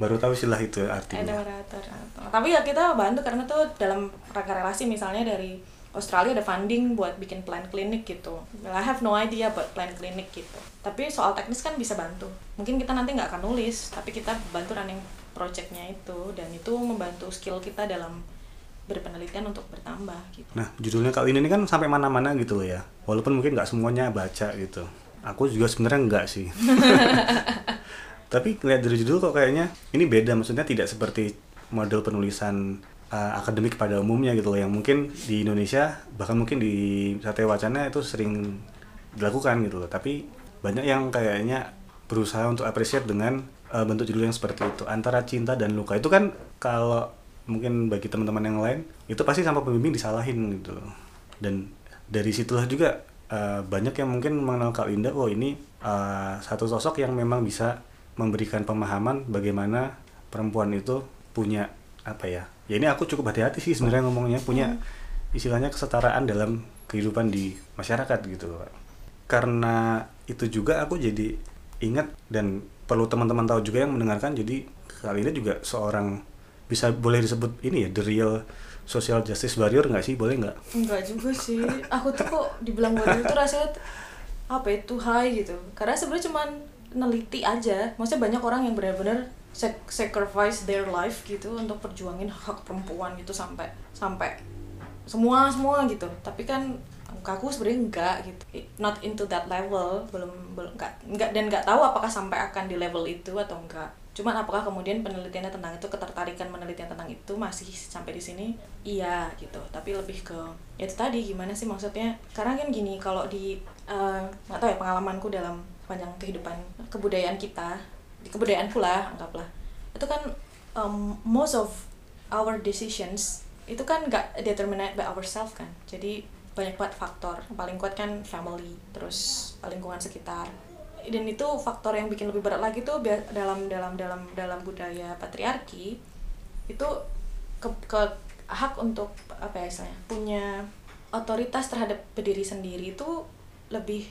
Baru tahu istilah itu artinya. Enumerator. Tapi ya kita bantu karena tuh dalam rangka relasi, misalnya dari Australia ada funding buat bikin plan klinik gitu. Well, I have no idea buat plan klinik gitu. Tapi soal teknis kan bisa bantu. Mungkin kita nanti nggak akan nulis, tapi kita bantu running project-nya itu, dan itu membantu skill kita dalam berpenelitian untuk bertambah gitu. Nah, judulnya kali ini kan sampai mana-mana gitu loh ya. Walaupun mungkin nggak semuanya baca gitu. Aku juga sebenarnya nggak sih. Tapi lihat dari judul kok kayaknya ini beda, maksudnya tidak seperti model penulisan akademik pada umumnya gitu loh, yang mungkin di Indonesia bahkan mungkin di Satya Wacana itu sering dilakukan gitu loh. Tapi banyak yang kayaknya berusaha untuk appreciate dengan bentuk judul yang seperti itu. Antara Cinta dan Luka itu kan kalau mungkin bagi teman-teman yang lain itu pasti sama pembimbing disalahin gitu, dan dari situlah juga banyak yang mungkin mengenal Kak Linda. Ini satu sosok yang memang bisa memberikan pemahaman bagaimana perempuan itu punya apa ya? Ya ini aku cukup hati-hati sih sebenarnya ngomongnya, punya istilahnya kesetaraan dalam kehidupan di masyarakat gitu loh. Karena itu juga aku jadi ingat, dan perlu teman-teman tahu juga yang mendengarkan, jadi kali ini juga seorang, bisa boleh disebut ini ya, the real social justice warrior nggak sih? Boleh nggak? Nggak juga sih. Aku tuh kok dibilang warrior tuh rasanya apa itu high gitu. Karena sebenarnya cuman neliti aja. Maksudnya banyak orang yang benar-benar sacrifice their life gitu untuk perjuangin hak perempuan gitu sampai semua gitu. Tapi kan aku sebenarnya enggak gitu. Not into that level, belum enggak, dan enggak tahu apakah sampai akan di level itu atau enggak. Cuman apakah kemudian penelitiannya tentang itu, ketertarikan menelitian tentang itu masih sampai di sini? Iya gitu. Tapi lebih ke ya itu tadi, gimana sih maksudnya? Karena kan gini, kalau di nggak tahu ya, pengalamanku dalam panjang kehidupan kebudayaan kita, di kebudayaan pula anggaplah, itu kan most of our decisions itu kan nggak determined by ourselves kan. Jadi banyak banget faktor, paling kuat kan family, terus lingkungan sekitar, dan itu faktor yang bikin lebih berat lagi tuh dalam budaya patriarki itu ke hak untuk apa ya istilahnya, punya otoritas terhadap diri sendiri itu lebih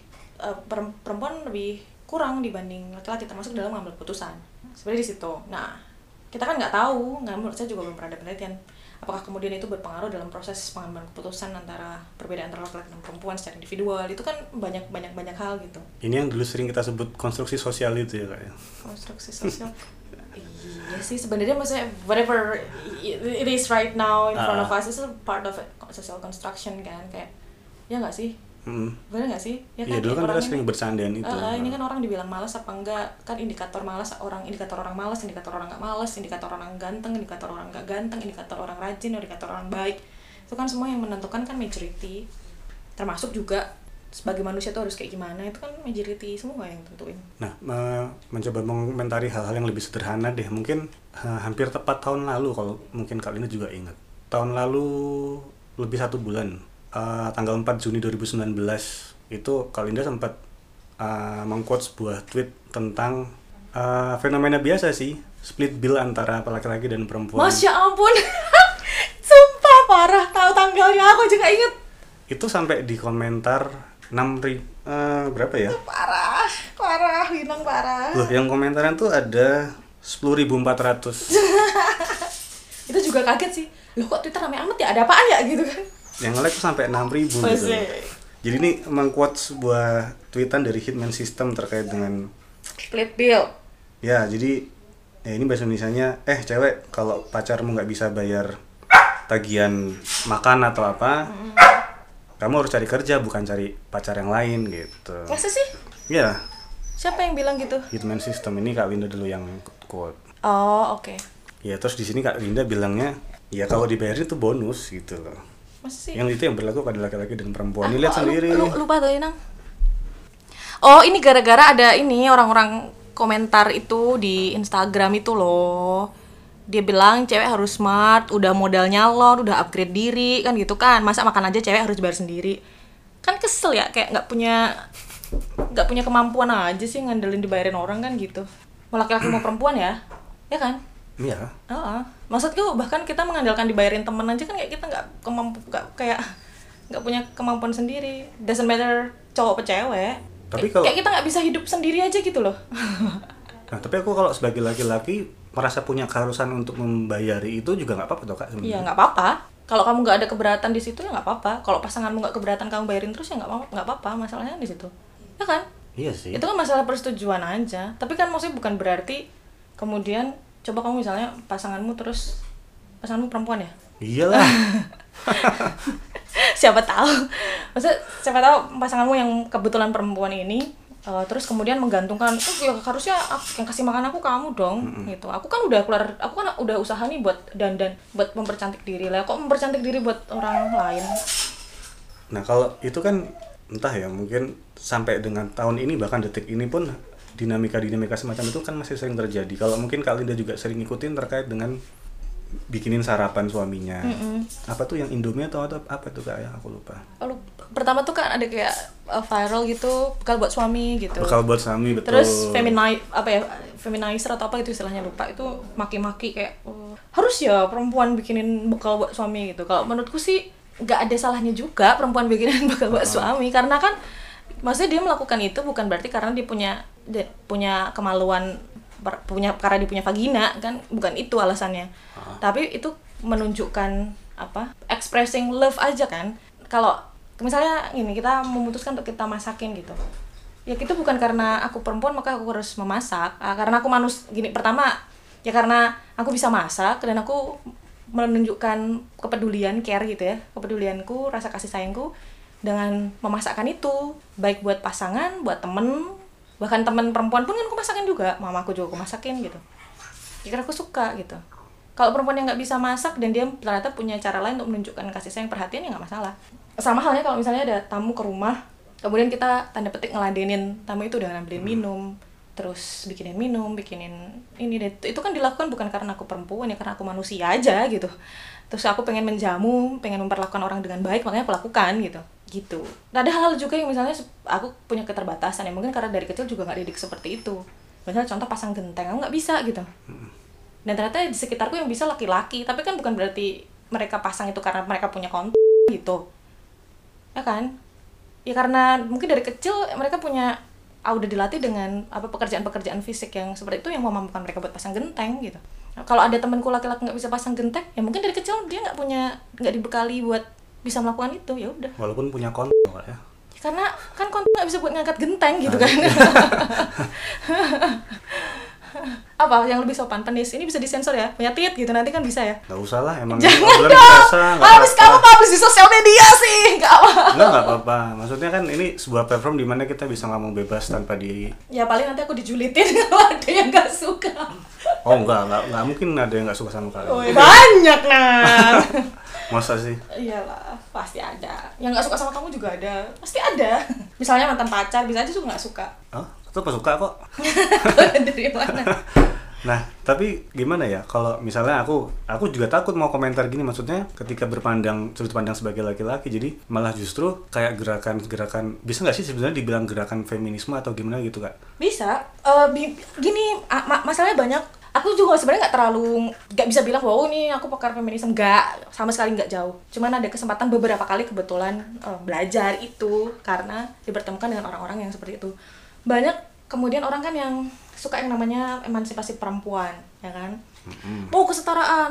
perempuan lebih kurang dibanding laki-laki, termasuk dalam mengambil keputusan sebenarnya di situ. Nah kita kan nggak tahu, menurut saya juga belum pernah ada penelitian apakah kemudian itu berpengaruh dalam proses pengambilan keputusan antara perbedaan antara laki-laki dan perempuan secara individual. Itu kan banyak hal gitu. Ini yang dulu sering kita sebut konstruksi sosial itu ya, Kak ya. Konstruksi sosial. Iya sih sebenarnya, maksudnya whatever it is right now in front of us is part of it, social construction kan, kayak ya nggak sih? Bener nggak sih? Ya kan, ya, dulu kan kita sering bercandaan itu. Ini kan orang dibilang malas apa enggak, kan indikator malas, orang indikator orang malas, indikator orang nggak malas, indikator orang ganteng, indikator orang nggak ganteng, indikator orang rajin, indikator orang baik. Itu kan semua yang menentukan kan majority. Termasuk juga sebagai manusia tuh harus kayak gimana, itu kan majority semua yang tentuin. Nah, mencoba mengomentari hal-hal yang lebih sederhana deh. Mungkin hampir tepat tahun lalu, kalau mungkin kalian juga ingat. Tahun lalu lebih 1 bulan. Tanggal 4 Juni 2019 itu Kalinda sempat mengquote sebuah tweet tentang fenomena biasa sih, split bill antara laki-laki dan perempuan. Masya ampun. Sumpah parah, tahu tanggalnya aku juga inget. Itu sampai di komentar 6.000 berapa ya? Parah, Winang parah. Loh, yang komentaran tuh ada 10.400. Itu juga kaget sih. Loh kok Twitter ramai amat ya, ada apaan ya gitu kan. Yang nge-like tuh sampai 6.000 gitu. Jadi ini meng-quote sebuah tweetan dari Hitman System terkait dengan split bill. Ya, jadi ya ini bahasa Indonesianya, cewek kalau pacarmu nggak bisa bayar tagihan makan atau apa, kamu harus cari kerja, bukan cari pacar yang lain gitu. Masa sih? Iya. Siapa yang bilang gitu? Hitman System, ini Kak Linda dulu yang quote. Oh, oke. Okay. Ya, terus di sini Kak Linda bilangnya, ya kalau dibayarin itu bonus gitu loh. Masih. Yang itu yang berlaku pada laki-laki dan perempuan. Ini lihat sendiri. Lupa tuh Inang. Oh, ini gara-gara ada ini orang-orang komentar itu di Instagram itu loh. Dia bilang cewek harus smart, udah modal nyalon, udah upgrade diri kan gitu kan. Masa makan aja cewek harus bayar sendiri. Kan kesel ya, kayak enggak punya kemampuan aja sih ngandelin dibayarin orang kan gitu. Mau laki-laki mau perempuan ya. Ya kan? Iya. Maksudku bahkan kita mengandalkan dibayarin temen aja kan, kayak kita nggak punya kemampuan sendiri. Doesn't matter cowok atau cewek. Tapi kalau kayak kita nggak bisa hidup sendiri aja gitu loh. Nah tapi aku kalau sebagai laki-laki merasa punya keharusan untuk membayari itu juga nggak apa-apa toh Kak sebenarnya. Iya nggak apa-apa. Kalau kamu nggak ada keberatan di situ ya nggak apa-apa. Kalau pasanganmu nggak keberatan kamu bayarin terus ya nggak apa-apa. Masalahnya di situ. Ya kan? Iya sih. Itu kan masalah persetujuan aja. Tapi kan maksudnya bukan berarti kemudian coba kamu misalnya pasanganmu perempuan ya? Iyalah. Siapa tahu. Maksudnya siapa tahu pasanganmu yang kebetulan perempuan ini terus kemudian menggantungkan, ya harusnya yang kasih makan aku kamu dong, gitu. Aku kan udah usaha nih buat dandan, buat mempercantik diri lah. Kok mempercantik diri buat orang lain? Nah, kalau itu kan entah ya, mungkin sampai dengan tahun ini bahkan detik ini pun dinamika semacam itu kan masih sering terjadi. Kalau mungkin Kak Linda juga sering ngikutin terkait dengan bikinin sarapan suaminya. Apa tuh yang Indomie atau apa tuh kayak aku lupa. Pertama tuh kan ada kayak viral gitu, bekal buat suami gitu. Bekal buat suami, betul. Terus feminizer atau apa itu istilahnya, lupa. Itu maki-maki kayak harus ya perempuan bikinin bekal buat suami gitu. Kalau menurutku sih nggak ada salahnya juga perempuan bikinin bekal buat suami, karena kan maksudnya dia melakukan itu bukan berarti karena dia punya kemaluan, karena dia punya vagina, kan bukan itu alasannya. Tapi itu menunjukkan apa? Expressing love aja kan. Kalau misalnya gini, kita memutuskan untuk kita masakin gitu. Ya itu bukan karena aku perempuan maka aku harus memasak. Karena aku manusia gini, pertama ya karena aku bisa masak dan aku menunjukkan kepedulian, care gitu ya. Kepedulianku, rasa kasih sayangku dengan memasakkan itu, baik buat pasangan, buat temen, bahkan teman perempuan pun kan aku masakin juga, mamaku juga aku masakin gitu. Jadi aku suka gitu. Kalau perempuan yang nggak bisa masak dan dia ternyata punya cara lain untuk menunjukkan kasih sayang, perhatian, ya nggak masalah. Sama halnya kalau misalnya ada tamu ke rumah, kemudian kita tanda petik ngeladenin tamu itu dengan ambilin minum, terus bikinin minum, bikinin ini deh. Itu kan dilakukan bukan karena aku perempuan, ya karena aku manusia aja gitu. Terus aku pengen menjamu, pengen memperlakukan orang dengan baik, makanya aku lakukan gitu. Gitu. Nah, ada hal-hal juga yang misalnya aku punya keterbatasan ya, mungkin karena dari kecil juga nggak didik seperti itu. Misalnya contoh pasang genteng, aku nggak bisa gitu. Dan ternyata di sekitarku yang bisa laki-laki, tapi kan bukan berarti mereka pasang itu karena mereka punya kontak gitu, ya kan? Ya karena mungkin dari kecil mereka punya, udah dilatih dengan apa pekerjaan-pekerjaan fisik yang seperti itu yang memampukan mereka buat pasang genteng gitu. Kalau ada temanku laki-laki nggak bisa pasang genteng, ya mungkin dari kecil dia nggak dibekali buat bisa melakukan itu, ya udah. Walaupun punya konten ya. Karena kan konten nggak bisa buat ngangkat genteng gitu kan. Apa yang lebih sopan, penis? Ini bisa disensor ya, menyatit gitu nanti kan bisa ya. Nggak usah lah, emang. Jangan dong. Harus kamu publish di sosial media sih, nggak apa. Nggak apa-apa. Maksudnya kan ini sebuah platform di mana kita bisa ngomong bebas tanpa di. Ya paling nanti aku dijulitin kalau ada yang nggak suka. Oh nggak mungkin ada yang nggak suka sama kalian. Oh, banyak nah. Masa sih? Iyalah, pasti ada. Yang nggak suka sama kamu juga ada, pasti ada. Misalnya mantan pacar, bisa aja suka nggak suka. Hah? Tetap suka kok. Dari mana? Nah, tapi gimana ya? Kalau misalnya aku juga takut mau komentar gini, maksudnya ketika sudut pandang sebagai laki-laki, jadi malah justru kayak gerakan-gerakan, bisa nggak sih sebenarnya dibilang gerakan feminisme atau gimana gitu kak? Bisa. Gini, masalahnya banyak. Aku juga sebenarnya nggak bisa bilang wow ini aku pakar feminisme, nggak, sama sekali nggak jauh. Cuman ada kesempatan beberapa kali kebetulan belajar itu karena dipertemukan dengan orang-orang yang seperti itu. Banyak kemudian orang kan yang suka yang namanya emansipasi perempuan, ya kan? Mau kesetaraan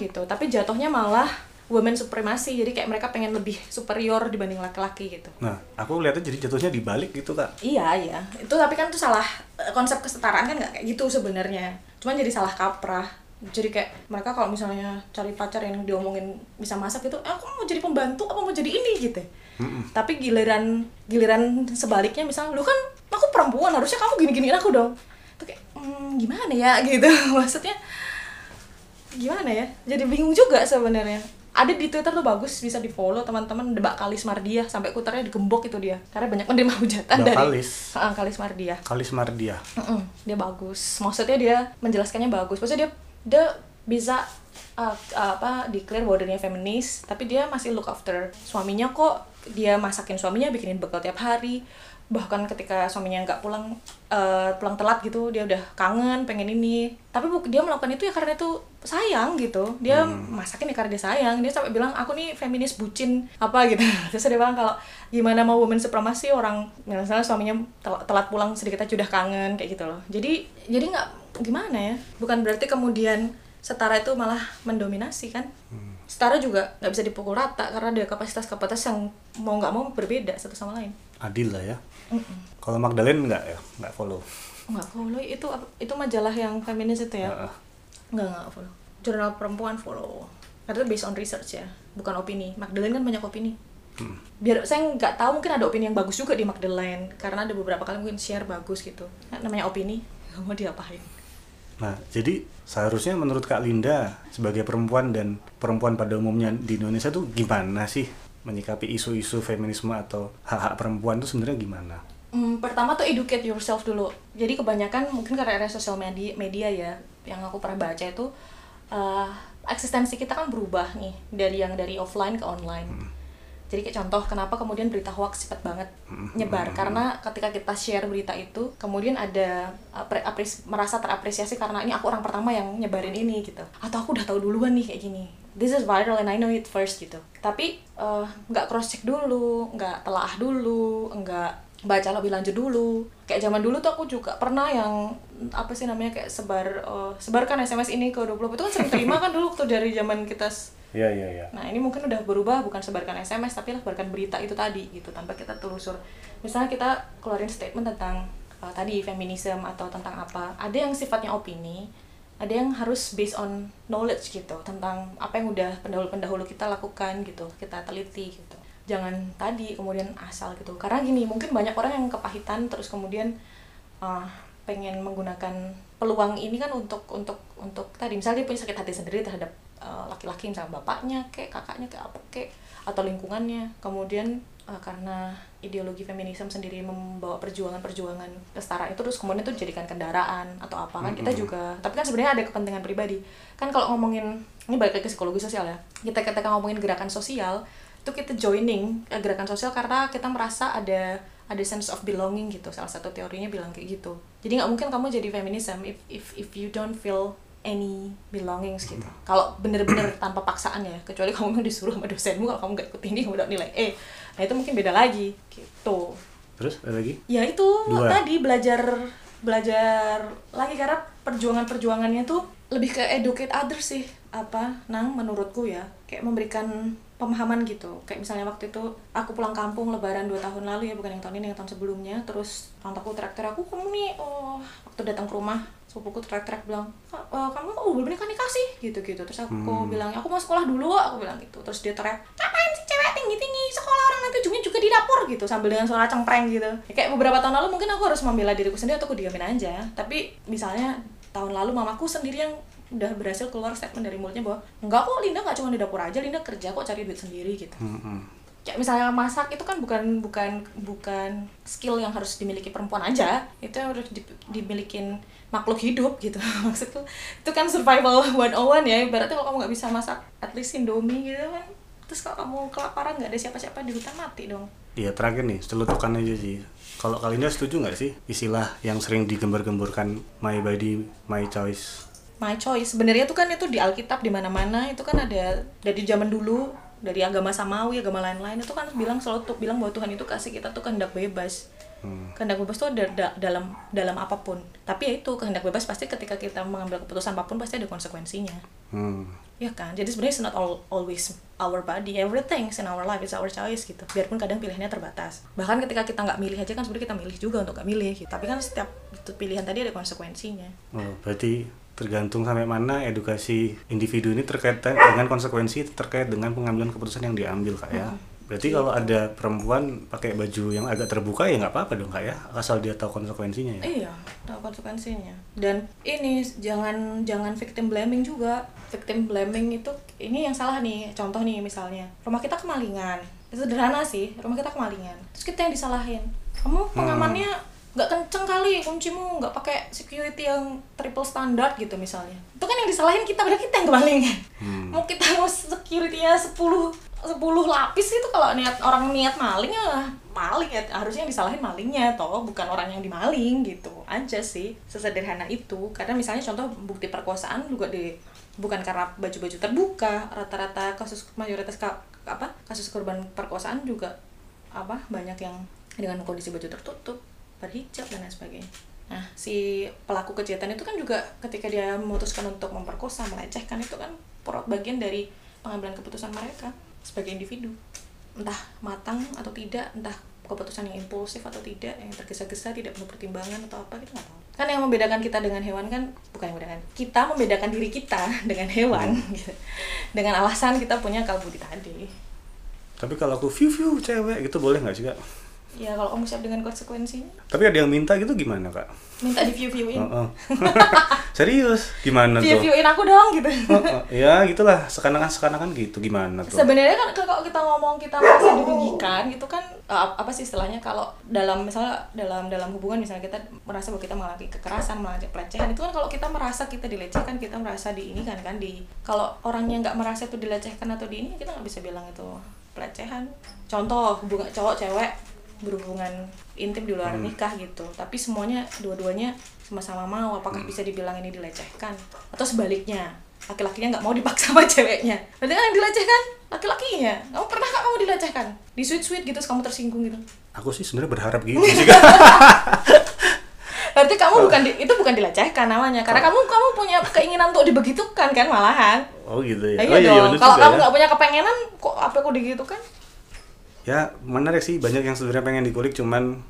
gitu. Tapi jatuhnya malah women supremasi, jadi kayak mereka pengen lebih superior dibanding laki-laki gitu. Nah, aku lihatnya jadi jatuhnya dibalik gitu kak. Iya, itu tapi kan itu salah, konsep kesetaraan kan nggak kayak gitu sebenarnya. Cuman jadi salah kaprah. Jadi kayak mereka kalau misalnya cari pacar yang diomongin bisa masak gitu, aku mau jadi pembantu apa mau jadi ini gitu. Tapi giliran sebaliknya misalnya, lu kan aku perempuan harusnya kamu gini-giniin aku dong. Itu kayak gimana ya gitu, maksudnya gimana ya? Jadi bingung juga sebenarnya. Ada di Twitter tuh bagus, bisa di-follow teman-teman, debak Kalis Mardiah sampai kuternya digembok itu dia. Karena banyak menerima hujatan dari Kalis. Kalis Mardiah. Kalis Mardiah. Dia bagus. Maksudnya dia menjelaskannya bagus. Maksudnya dia bisa declare bahwa dirinya feminis, tapi dia masih look after suaminya kok. Dia masakin suaminya, bikinin bekal tiap hari. Bahkan ketika suaminya nggak pulang telat gitu, dia udah kangen, pengen ini. Tapi dia melakukan itu ya karena itu sayang gitu. Dia masakin ya karena dia sayang. Dia sampai bilang, aku nih feminis bucin apa gitu. Terus dia bilang kalau gimana mau women supremacy, orang misalnya suaminya telat pulang sedikit aja udah kangen kayak gitu loh. Jadi nggak gimana ya. Bukan berarti kemudian setara itu malah mendominasi kan. Setara juga nggak bisa dipukul rata karena ada kapasitas yang mau nggak mau berbeda satu sama lain. Adil lah ya. Kalau Magdalene nggak ya, nggak follow. Nggak follow itu majalah yang feminis itu ya. Nggak follow. Jurnal Perempuan follow. Karena itu based on research ya, bukan opini. Magdalene kan banyak opini. Biar saya nggak tahu, mungkin ada opini yang bagus juga di Magdalene karena ada beberapa kali mungkin share bagus gitu. Nah, namanya opini, nggak mau diapain. Nah, jadi seharusnya menurut Kak Linda sebagai perempuan dan perempuan pada umumnya di Indonesia tuh gimana sih menyikapi isu-isu feminisme atau hak-hak perempuan tuh sebenarnya gimana? Pertama tuh educate yourself dulu. Jadi kebanyakan mungkin karena era sosial media ya, yang aku pernah baca itu eksistensi kita kan berubah nih dari offline ke online. Jadi kayak contoh kenapa kemudian berita hoax cepat banget nyebar, karena ketika kita share berita itu kemudian ada merasa terapresiasi karena ini aku orang pertama yang nyebarin ini gitu, atau aku udah tahu duluan nih kayak gini, this is viral and I know it first gitu. Tapi nggak cross check dulu, nggak telaah dulu, nggak baca lebih lanjut dulu. Kayak zaman dulu tuh aku juga pernah yang kayak sebarkan SMS ini ke 20, itu kan sering terima kan dulu waktu dari zaman kita. Iya. Nah, ini mungkin udah berubah, bukan sebarkan SMS tapi lah sebarkan berita itu tadi gitu, tanpa kita telusur. Misalnya kita keluarin statement tentang tadi feminisme atau tentang apa. Ada yang sifatnya opini, ada yang harus based on knowledge gitu, tentang apa yang udah pendahulu-pendahulu kita lakukan gitu, kita teliti gitu. Jangan tadi kemudian asal gitu. Karena gini, mungkin banyak orang yang kepahitan terus kemudian pengen menggunakan peluang ini kan untuk tadi misalnya dia punya sakit hati sendiri terhadap laki-laki misalnya bapaknya, kayak kakaknya, kayak apa, kayak atau lingkungannya. Kemudian karena ideologi feminisme sendiri membawa perjuangan kesetaraan itu, terus kemudian itu dijadikan kendaraan atau apa kan kita juga. Tapi kan sebenarnya ada kepentingan pribadi. Kan kalau ngomongin ini balik ke psikologi sosial ya. Kita ketika ngomongin gerakan sosial itu kita joining gerakan sosial karena kita merasa ada sense of belonging gitu. Salah satu teorinya bilang kayak gitu. Jadi nggak mungkin kamu jadi feminism if you don't feel any belongings gitu. Kalau bener-bener tanpa paksaan ya, kecuali kamu memang disuruh sama dosenmu, kalau kamu nggak ikut ini kamu dapat nilai E. Nah itu mungkin beda lagi gitu. Terus ada lagi? Ya itu tadi belajar lagi karena perjuangannya tuh lebih ke educate others sih menurutku ya, kayak memberikan pemahaman gitu. Kayak misalnya waktu itu aku pulang kampung lebaran 2 tahun lalu ya, bukan yang tahun ini, yang tahun sebelumnya. Terus tantaku teriak-teriak, aku kamu nih, waktu datang ke rumah sepupuku teriak-teriak bilang, kamu belum nikah sih gitu-gitu. Terus aku bilang, aku mau sekolah dulu, aku bilang gitu. Terus dia teriak, ngapain sih cewek tinggi-tinggi sekolah, orang nanti ujungnya juga di dapur gitu, sambil dengan suara cengpreng gitu ya. Kayak beberapa tahun lalu mungkin aku harus membela diriku sendiri atau aku diamin aja. Tapi misalnya tahun lalu mamaku sendiri yang udah berhasil keluar statement dari mulutnya bahwa enggak kok, Linda nggak cuma di dapur aja, Linda kerja kok, cari duit sendiri gitu. Kayak misalnya masak itu kan bukan skill yang harus dimiliki perempuan aja, itu yang harus dimilikin makhluk hidup gitu. Maksudku itu kan survival 101 ya, ibaratnya kalau kamu nggak bisa masak at least Indomie gitu kan, terus kalau kamu kelaparan nggak ada siapa-siapa di hutan, mati dong. Iya, terakhir nih celutukan aja sih. Kalau kalian setuju nggak sih istilah yang sering digembar-gemborkan, my body, my choice? My choice sebenarnya tuh kan itu di Alkitab, di mana-mana itu kan ada dari zaman dulu, dari agama Samawi, agama lain-lain itu kan selalu bilang bahwa Tuhan itu kasih kita tuh kehendak bebas. Kehendak bebas tuh ada dalam apapun. Tapi ya itu, kehendak bebas pasti ketika kita mengambil keputusan apapun pasti ada konsekuensinya. Ya kan? Jadi sebenarnya it's not always our body, everything in our life is our choice gitu. Biarpun kadang pilihannya terbatas. Bahkan ketika kita nggak milih aja kan sebenarnya kita milih juga untuk nggak milih gitu. Tapi kan setiap pilihan tadi ada konsekuensinya. Berarti tergantung sampai mana edukasi individu ini terkait dengan konsekuensi, terkait dengan pengambilan keputusan yang diambil, Kak ya. Berarti kalau ada perempuan pakai baju yang agak terbuka ya nggak apa-apa dong, Kak ya, asal dia tahu konsekuensinya ya. Iya, tahu konsekuensinya. Dan ini jangan victim blaming juga. Victim blaming itu ini yang salah nih. Contoh nih misalnya, rumah kita kemalingan. Itu sederhana sih, rumah kita kemalingan. Terus kita yang disalahin. Kamu pengamannya nggak kenceng kali, kuncimu nggak pakai security yang triple standard gitu misalnya. Itu kan yang disalahin kita, padahal kita yang kemalingan. Mau kita mau security-nya 10 lapis itu, kalau orang niat maling ya maling ya, harusnya yang disalahin malingnya toh, bukan orang yang dimaling gitu aja sih, sesederhana itu. Karena misalnya contoh bukti perkosaan juga bukan karena baju-baju terbuka, rata-rata kasus korban perkosaan juga banyak yang dengan kondisi baju tertutup, berhijab dan lain sebagainya. Nah, si pelaku kejahatan itu kan juga ketika dia memutuskan untuk memperkosa, melecehkan, itu kan bagian dari pengambilan keputusan mereka sebagai individu. Entah matang atau tidak, entah keputusan yang impulsif atau tidak, yang tergesa-gesa, tidak penuh pertimbangan atau apa, kita nggak tahu. Kan yang membedakan kita dengan hewan kan, kita membedakan diri kita dengan hewan, gitu. Dengan alasan kita punya akal budi tadi. Tapi kalau aku view cewek gitu boleh nggak sih, Kak? Ya kalau kamu siap dengan konsekuensinya. Tapi ada yang minta gitu gimana kak? Minta di view-viewin. Serius? Gimana tuh? View-viewin aku dong gitu. Ya gitulah, sekanakan-sekanakan gitu gimana tuh? Sebenarnya kan kalau kita ngomong kita merasa dirugikan gitu kan, apa sih istilahnya kalau dalam misalnya dalam hubungan misalnya kita merasa bahwa kita mengalami kekerasan, mengalami pelecehan, itu kan kalau kita merasa kita dilecehkan, kita merasa di ini kan di, kalau orangnya nggak merasa itu dilecehkan atau di ini, kita nggak bisa bilang itu pelecehan. Contoh hubungan cowok cewek berhubungan intim di luar nikah gitu, tapi semuanya dua-duanya sama-sama mau, apakah bisa dibilang ini dilecehkan? Atau sebaliknya, laki-lakinya nggak mau dipaksa sama ceweknya, berarti kan yang dilecehkan laki-lakinya. Kamu pernah nggak kamu dilecehkan? Disuit-suit gitu, kamu tersinggung gitu? Aku sih sebenarnya berharap gitu sih kan. Berarti kamu itu bukan dilecehkan namanya, karena kamu punya keinginan untuk dibegitukan kan malahan. Oh gitu ya. Nah, iya dong. Kalau kamu nggak punya kepengenan, kok apa aku digitukan? Ya menarik sih, banyak yang sebenarnya pengen dikulik, cuman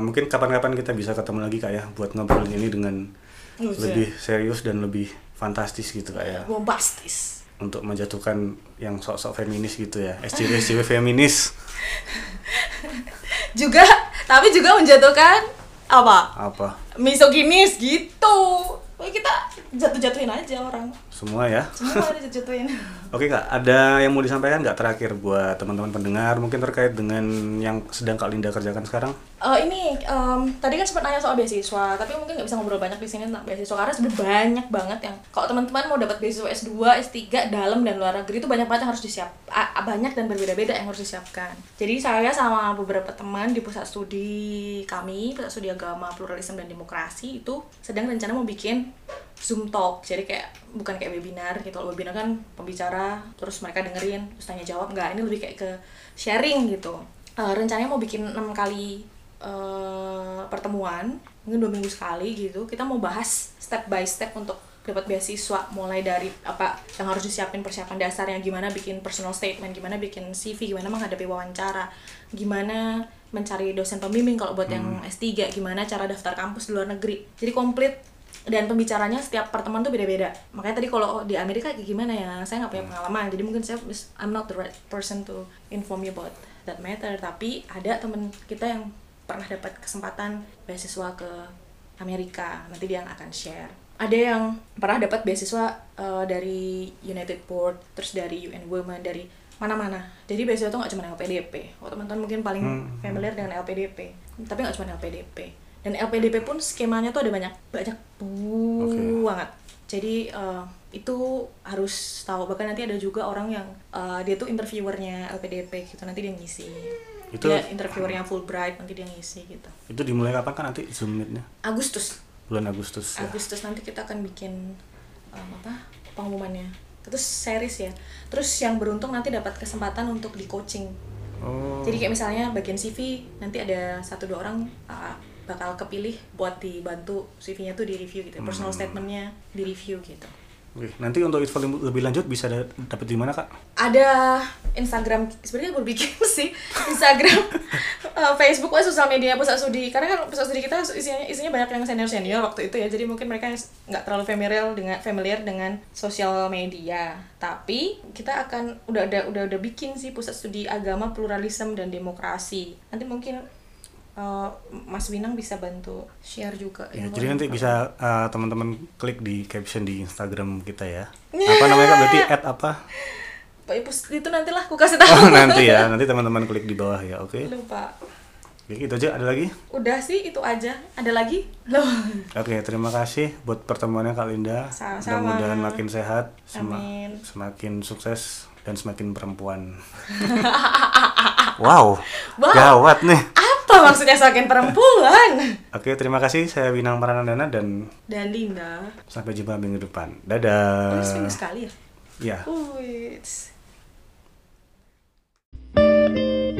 mungkin kapan-kapan kita bisa ketemu lagi kak ya buat ngobrolin ini dengan lebih serius dan lebih fantastis gitu kak ya. Bombastis. Untuk menjatuhkan yang sok-sok feminis gitu ya, SJW feminis. Juga, tapi juga menjatuhkan apa? Misoginis gitu. Kita jatuh-jatuhin aja orang. Semua ya? Semua ada jatuh-jatuhin. Oke kak, ada yang mau disampaikan nggak terakhir buat teman-teman pendengar mungkin terkait dengan yang sedang Kak Linda kerjakan sekarang? Tadi kan sempat nanya soal beasiswa, tapi mungkin nggak bisa ngobrol banyak di sini tentang beasiswa karena sebenarnya banyak banget yang kalau teman-teman mau dapat beasiswa S2, S3, dalam dan luar negeri itu banyak banget yang harus banyak dan berbeda-beda yang harus disiapkan. Jadi saya sama beberapa teman di pusat studi kami, Pusat Studi Agama Pluralisme dan Demokrasi itu sedang rencana mau bikin Zoom talk, jadi kayak bukan kayak webinar gitu. Kalau webinar kan pembicara terus mereka dengerin terus tanya jawab, nggak, ini lebih kayak ke sharing gitu. Rencananya mau bikin 6 kali pertemuan, mungkin 2 minggu sekali gitu. Kita mau bahas step by step untuk dapat beasiswa, mulai dari apa yang harus disiapin, persiapan dasarnya, gimana bikin personal statement, gimana bikin CV, gimana menghadapi wawancara, gimana mencari dosen pembimbing kalau buat yang S3, gimana cara daftar kampus di luar negeri. Jadi komplit. Dan pembicaranya setiap pertemuan tuh beda-beda. Makanya tadi kalau di Amerika kayak gimana ya, saya nggak punya pengalaman, jadi mungkin I'm not the right person to inform you about that matter. Tapi ada temen kita yang pernah dapat kesempatan beasiswa ke Amerika, nanti dia akan share. Ada yang pernah dapat beasiswa dari United Board, terus dari UN Women, dari mana-mana. Jadi beasiswa tuh nggak cuma LPDP. Oh, teman-teman mungkin paling familiar dengan LPDP, tapi nggak cuma LPDP. Dan LPDP pun skemanya tuh ada banyak banget. Jadi itu harus tahu. Bahkan nanti ada juga orang yang dia tuh interviewernya LPDP gitu, nanti dia ngisi. Itu dia interviewernya Fulbright, nanti dia ngisi gitu. Itu dimulai kapan kan nanti Zoom meet-nya? Agustus. Bulan Agustus ya. Agustus nanti kita akan bikin pengumumannya. Terus series ya. Terus yang beruntung nanti dapat kesempatan untuk di coaching. Oh. Jadi kayak misalnya bagian CV nanti ada 1-2 orang bakal kepilih buat dibantu CV-nya tuh di-review gitu, personal statement-nya di-review gitu. Oke, nanti untuk info lebih lanjut bisa dapat di mana kak? Ada Instagram, sebenarnya aku bikin sih Instagram, Facebook, sosial media pusat studi. Karena kan pusat studi kita isinya banyak yang senior waktu itu ya, jadi mungkin mereka nggak terlalu familiar dengan sosial media. Tapi kita akan udah bikin sih pusat studi agama pluralisme dan demokrasi. Nanti mungkin Mas Winang bisa bantu share juga ya, jadi nanti bisa teman-teman klik di caption di Instagram kita ya. Apa namanya kak, berarti add apa? Itu nantilah aku kasih tahu. Oh, nanti teman-teman klik di bawah ya. Oke. Lupa. Oke, itu aja, ada lagi? Udah sih, itu aja. Ada lagi? Loh. Oke, terima kasih buat pertemuannya Kak Linda. Sama-sama. Mudah-mudahan makin sehat, amin. Semakin sukses dan semakin perempuan. Wow. Gawat nih. Apa maksudnya semakin perempuan? Oke, terima kasih. Saya Winang Paranandana dan Linda. Sampai jumpa minggu depan. Dadah. Terus minggu sekali ya? Iya.